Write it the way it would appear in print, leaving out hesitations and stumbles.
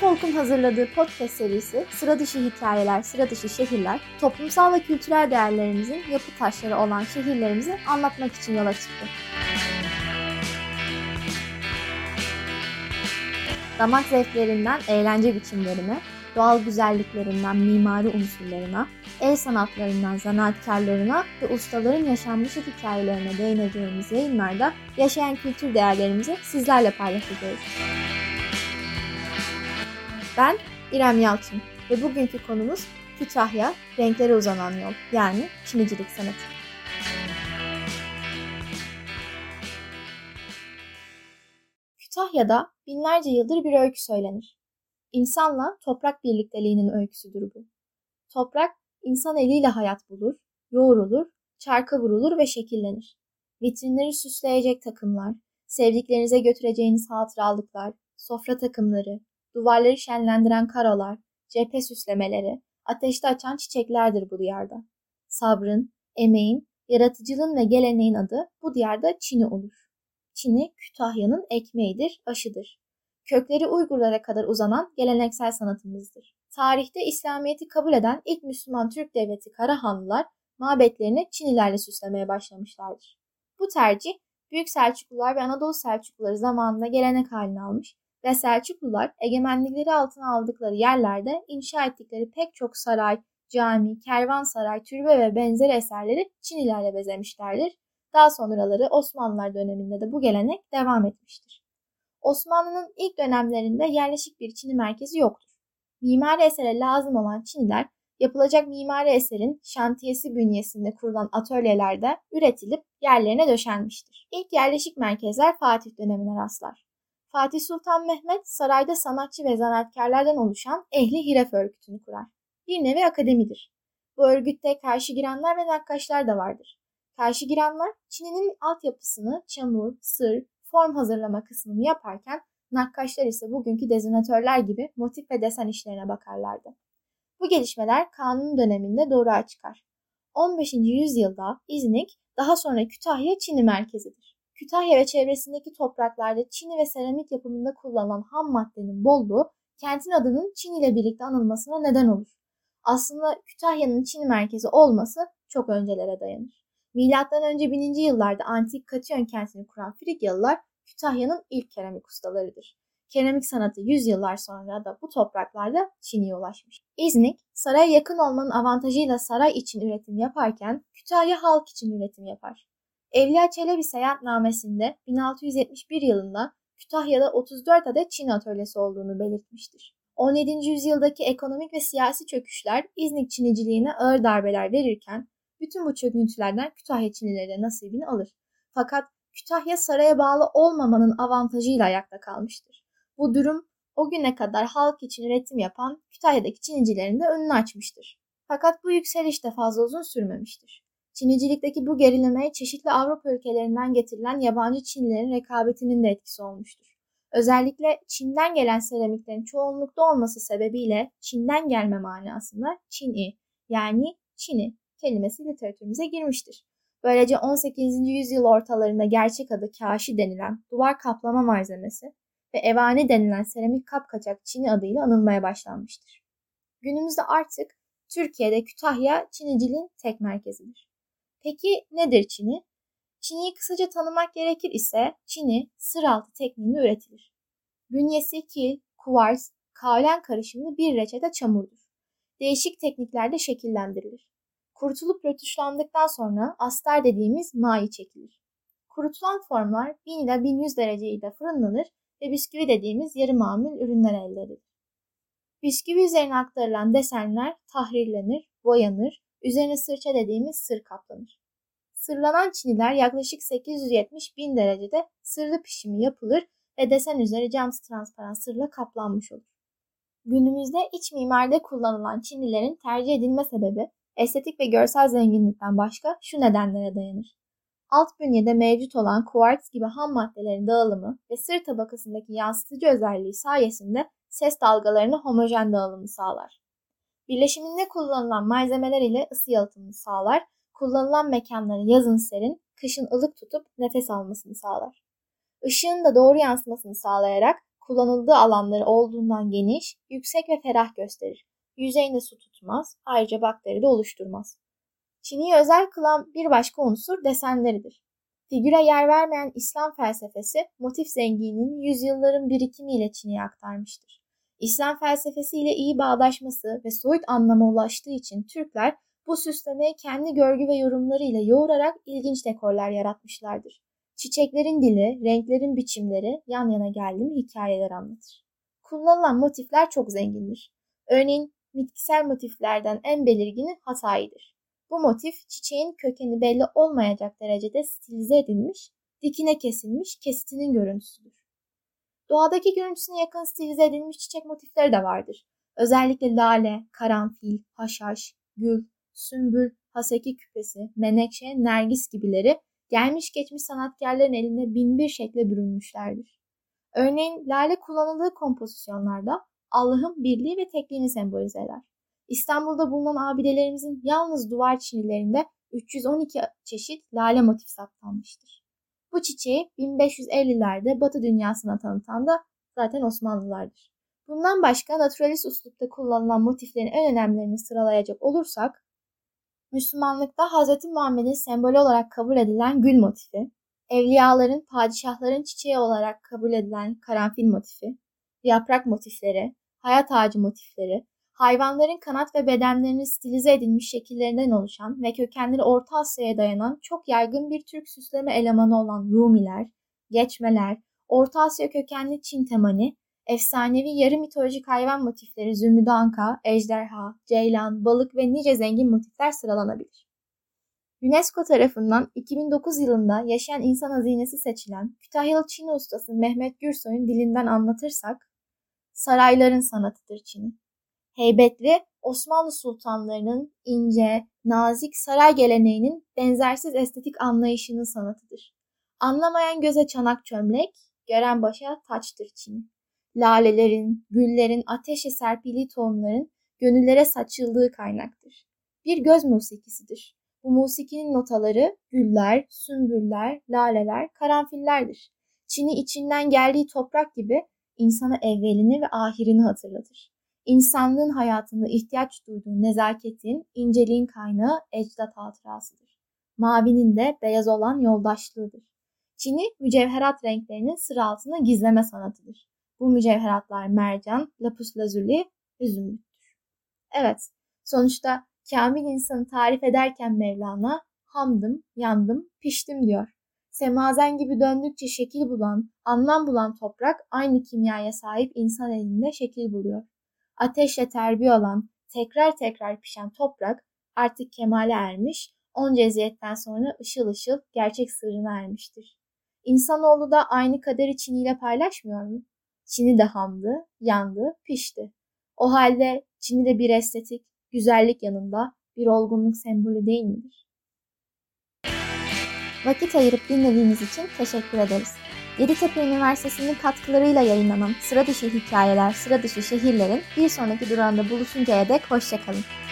Folk'un hazırladığı podcast serisi Sıra Dışı Hikayeler, Sıra Dışı Şehirler, toplumsal ve kültürel değerlerimizin yapı taşları olan şehirlerimizi anlatmak için yola çıktı. Damak zevklerinden eğlence biçimlerine, doğal güzelliklerinden mimari unsurlarına, el sanatlarından zanaatkarlarına ve ustaların yaşanmışlık hikayelerine değineceğimiz yayınlarda yaşayan kültür değerlerimizi sizlerle paylaşacağız. Ben İrem Yalçın ve bugünkü konumuz Kütahya, Renklere Uzanan Yol, yani Çinicilik sanatı. Kütahya'da binlerce yıldır bir öykü söylenir. İnsanla toprak birlikteliğinin öyküsüdür bu. Toprak, insan eliyle hayat bulur, yoğrulur, çarka vurulur ve şekillenir. Vitrinleri süsleyecek takımlar, sevdiklerinize götüreceğiniz hatıralıklar, sofra takımları, duvarları şenlendiren karolar, cephe süslemeleri, ateşte açan çiçeklerdir bu diyarda. Sabrın, emeğin, yaratıcılığın ve geleneğin adı bu diyarda Çini olur. Çini, Kütahya'nın ekmeğidir, aşıdır. Kökleri Uygurlara kadar uzanan geleneksel sanatımızdır. Tarihte İslamiyet'i kabul eden ilk Müslüman Türk devleti Karahanlılar, mabetlerini Çinilerle süslemeye başlamışlardır. Bu tercih, Büyük Selçuklular ve Anadolu Selçukluları zamanında gelenek haline almış ve Selçuklular egemenlikleri altına aldıkları yerlerde inşa ettikleri pek çok saray, cami, kervansaray, türbe ve benzeri eserleri Çinilerle bezemişlerdir. Daha sonraları Osmanlılar döneminde de bu gelenek devam etmiştir. Osmanlı'nın ilk dönemlerinde yerleşik bir Çini merkezi yoktur. Mimari esere lazım olan Çiniler, yapılacak mimari eserin şantiyesi bünyesinde kurulan atölyelerde üretilip yerlerine döşenmiştir. İlk yerleşik merkezler Fatih dönemine rastlar. Fatih Sultan Mehmet, sarayda sanatçı ve zanaatkarlardan oluşan Ehli Hiref Örgütü'nü kurar. Bir nevi akademidir. Bu örgütte karşı girenler ve nakkaşlar da vardır. Karşı girenler, Çin'in altyapısını çamur, sır, form hazırlama kısmını yaparken, nakkaşlar ise bugünkü dezenatörler gibi motif ve desen işlerine bakarlardı. Bu gelişmeler Kanuni döneminde doğruğa çıkar. 15. yüzyılda İznik, daha sonra Kütahya Çini merkezidir. Kütahya ve çevresindeki topraklarda Çini ve seramik yapımında kullanılan ham maddenin bolluğu, kentin adının Çini ile birlikte anılmasına neden olur. Aslında Kütahya'nın Çini merkezi olması çok öncelere dayanır. Milattan önce 1000. yıllarda antik Kotiaion kentini kuran Frigyalılar Kütahya'nın ilk keramik ustalarıdır. Keramik sanatı 100 yıllar sonra da bu topraklarda Çin'e ulaşmış. İznik, saraya yakın olmanın avantajıyla saray için üretim yaparken Kütahya halk için üretim yapar. Evliya Çelebi Seyahatnamesi'nde 1671 yılında Kütahya'da 34 adet Çin atölyesi olduğunu belirtmiştir. 17. yüzyıldaki ekonomik ve siyasi çöküşler İznik Çiniciliğine ağır darbeler verirken bütün bu çöküntülerden Kütahya Çinileri de nasibini alır. Fakat Kütahya saraya bağlı olmamanın avantajıyla ayakta kalmıştır. Bu durum o güne kadar halk için üretim yapan Kütahya'daki Çinicilerin de önünü açmıştır. Fakat bu yükseliş de fazla uzun sürmemiştir. Çinicilik'teki bu gerilemeye çeşitli Avrupa ülkelerinden getirilen yabancı Çinlilerin rekabetinin de etkisi olmuştur. Özellikle Çin'den gelen seramiklerin çoğunlukta olması sebebiyle Çin'den gelme manasında Çin'i yani Çini kelimesi literatürümüze girmiştir. Böylece 18. yüzyıl ortalarında gerçek adı kâşi denilen duvar kaplama malzemesi ve evani denilen seramik kapkaçak Çini adıyla anılmaya başlanmıştır. Günümüzde artık Türkiye'de Kütahya Çiniciliğin tek merkezidir. Peki nedir Çini? Çini'yi kısaca tanımak gerekir ise Çini sıraltı tekniğinde üretilir. Bünyesi kil, kuvars, kaolen karışımlı bir reçete çamurdur. Değişik tekniklerde şekillendirilir. Kurutulup rötuşlandıktan sonra astar dediğimiz mayi çekilir. Kurutulan formlar 1000 ila 1100 derecede fırınlanır ve bisküvi dediğimiz yarı mamul ürünler elde edilir. Bisküvi üzerine aktarılan desenler tahrirlenir, boyanır, üzerine sırça dediğimiz sır kaplanır. Sırlanan Çiniler yaklaşık 870.000 derecede sırlı pişimi yapılır ve desen üzeri cam transparan sırla kaplanmış olur. Günümüzde iç mimaride kullanılan Çinilerin tercih edilme sebebi estetik ve görsel zenginlikten başka şu nedenlere dayanır. Alt bünyede mevcut olan kuvars gibi ham maddelerin dağılımı ve sır tabakasındaki yansıtıcı özelliği sayesinde ses dalgalarına homojen dağılımı sağlar. Birleşiminde kullanılan malzemeler ile ısı yalıtımını sağlar, kullanılan mekanları yazın serin, kışın ılık tutup nefes almasını sağlar. Işığın da doğru yansımasını sağlayarak kullanıldığı alanları olduğundan geniş, yüksek ve ferah gösterir. Yüzeyinde su tutmaz, ayrıca bakteri de oluşturmaz. Çini'yi özel kılan bir başka unsur desenleridir. Figüre yer vermeyen İslam felsefesi motif zenginliğini yüzyılların birikimiyle Çini'ye aktarmıştır. İslam felsefesiyle iyi bağdaşması ve soyut anlama ulaştığı için Türkler bu süslemeyi kendi görgü ve yorumlarıyla yoğurarak ilginç dekorlar yaratmışlardır. Çiçeklerin dili, renklerin biçimleri yan yana geldiğini hikayeler anlatır. Kullanılan motifler çok zengindir. Örneğin bitkisel motiflerden en belirgini Hatay'dır. Bu motif çiçeğin kökeni belli olmayacak derecede stilize edilmiş, dikine kesilmiş kesitinin görüntüsüdür. Doğadaki görüntüsüne yakın stilize edilmiş çiçek motifleri de vardır. Özellikle lale, karanfil, haşhaş, gül, sümbül, haseki küpesi, menekşe, nergis gibileri gelmiş geçmiş sanatkarların elinde binbir şekle bürünmüşlerdir. Örneğin lale kullanıldığı kompozisyonlarda Allah'ın birliği ve tekliğini sembolize eder. İstanbul'da bulunan abidelerimizin yalnız duvar çinilerinde 312 çeşit lale motifi saptanmıştır. Bu çiçeği 1550'lerde Batı dünyasına tanıtan da zaten Osmanlılardır. Bundan başka naturalist uslupta kullanılan motiflerin en önemlilerini sıralayacak olursak, Müslümanlıkta Hz. Muhammed'in sembolü olarak kabul edilen gül motifi, evliyaların, padişahların çiçeği olarak kabul edilen karanfil motifi, yaprak motifleri, hayat ağacı motifleri, hayvanların kanat ve bedenlerini stilize edilmiş şekillerinden oluşan ve kökenleri Orta Asya'ya dayanan çok yaygın bir Türk süsleme elemanı olan Rumiler, geçmeler, Orta Asya kökenli Çin temani, efsanevi yarı mitolojik hayvan motifleri zümrüdanka, ejderha, ceylan, balık ve nice zengin motifler sıralanabilir. UNESCO tarafından 2009 yılında yaşayan insan hazinesi seçilen Kütahyalı Çini ustası Mehmet Gürsoy'un dilinden anlatırsak, sarayların sanatıdır Çini. Heybetli Osmanlı sultanlarının ince, nazik saray geleneğinin benzersiz estetik anlayışının sanatıdır. Anlamayan göze çanak çömlek, gören başa taçtır Çini. Lalelerin, güllerin, ateşe serpili tohumların gönüllere saçıldığı kaynaktır. Bir göz musikisidir. Bu musikinin notaları güller, sümbüller, laleler, karanfillerdir. Çin'i içinden geldiği toprak gibi insana evvelini ve ahirini hatırlatır. İnsanlığın hayatında ihtiyaç duyduğu nezaketin, inceliğin kaynağı ecdat hatırasıdır. Mavinin de beyaz olan yoldaşlığıdır. Çin'i mücevherat renklerinin sıra altında gizleme sanatıdır. Bu mücevheratlar mercan, lapis lazuli, üzümdür. Evet, sonuçta kamil insanı tarif ederken Mevlana, hamdım, yandım, piştim diyor. Semazen gibi döndükçe şekil bulan, anlam bulan toprak aynı kimyaya sahip insan elinde şekil buluyor. Ateşle terbiye olan, tekrar tekrar pişen toprak artık kemale ermiş, onca eziyetten sonra ışıl ışıl gerçek sırrına ermiştir. İnsanoğlu da aynı kaderi Çini'yle paylaşmıyor mu? Çini de hamdı, yandı, pişti. O halde Çini de bir estetik, güzellik yanında bir olgunluk sembolü değil midir? Vakit ayırıp dinlediğiniz için teşekkür ederiz. Yeditepe Üniversitesi'nin katkılarıyla yayınlanan Sıra Dışı Hikayeler, Sıra Dışı Şehirler'in bir sonraki durağında buluşuncaya dek hoşça kalın.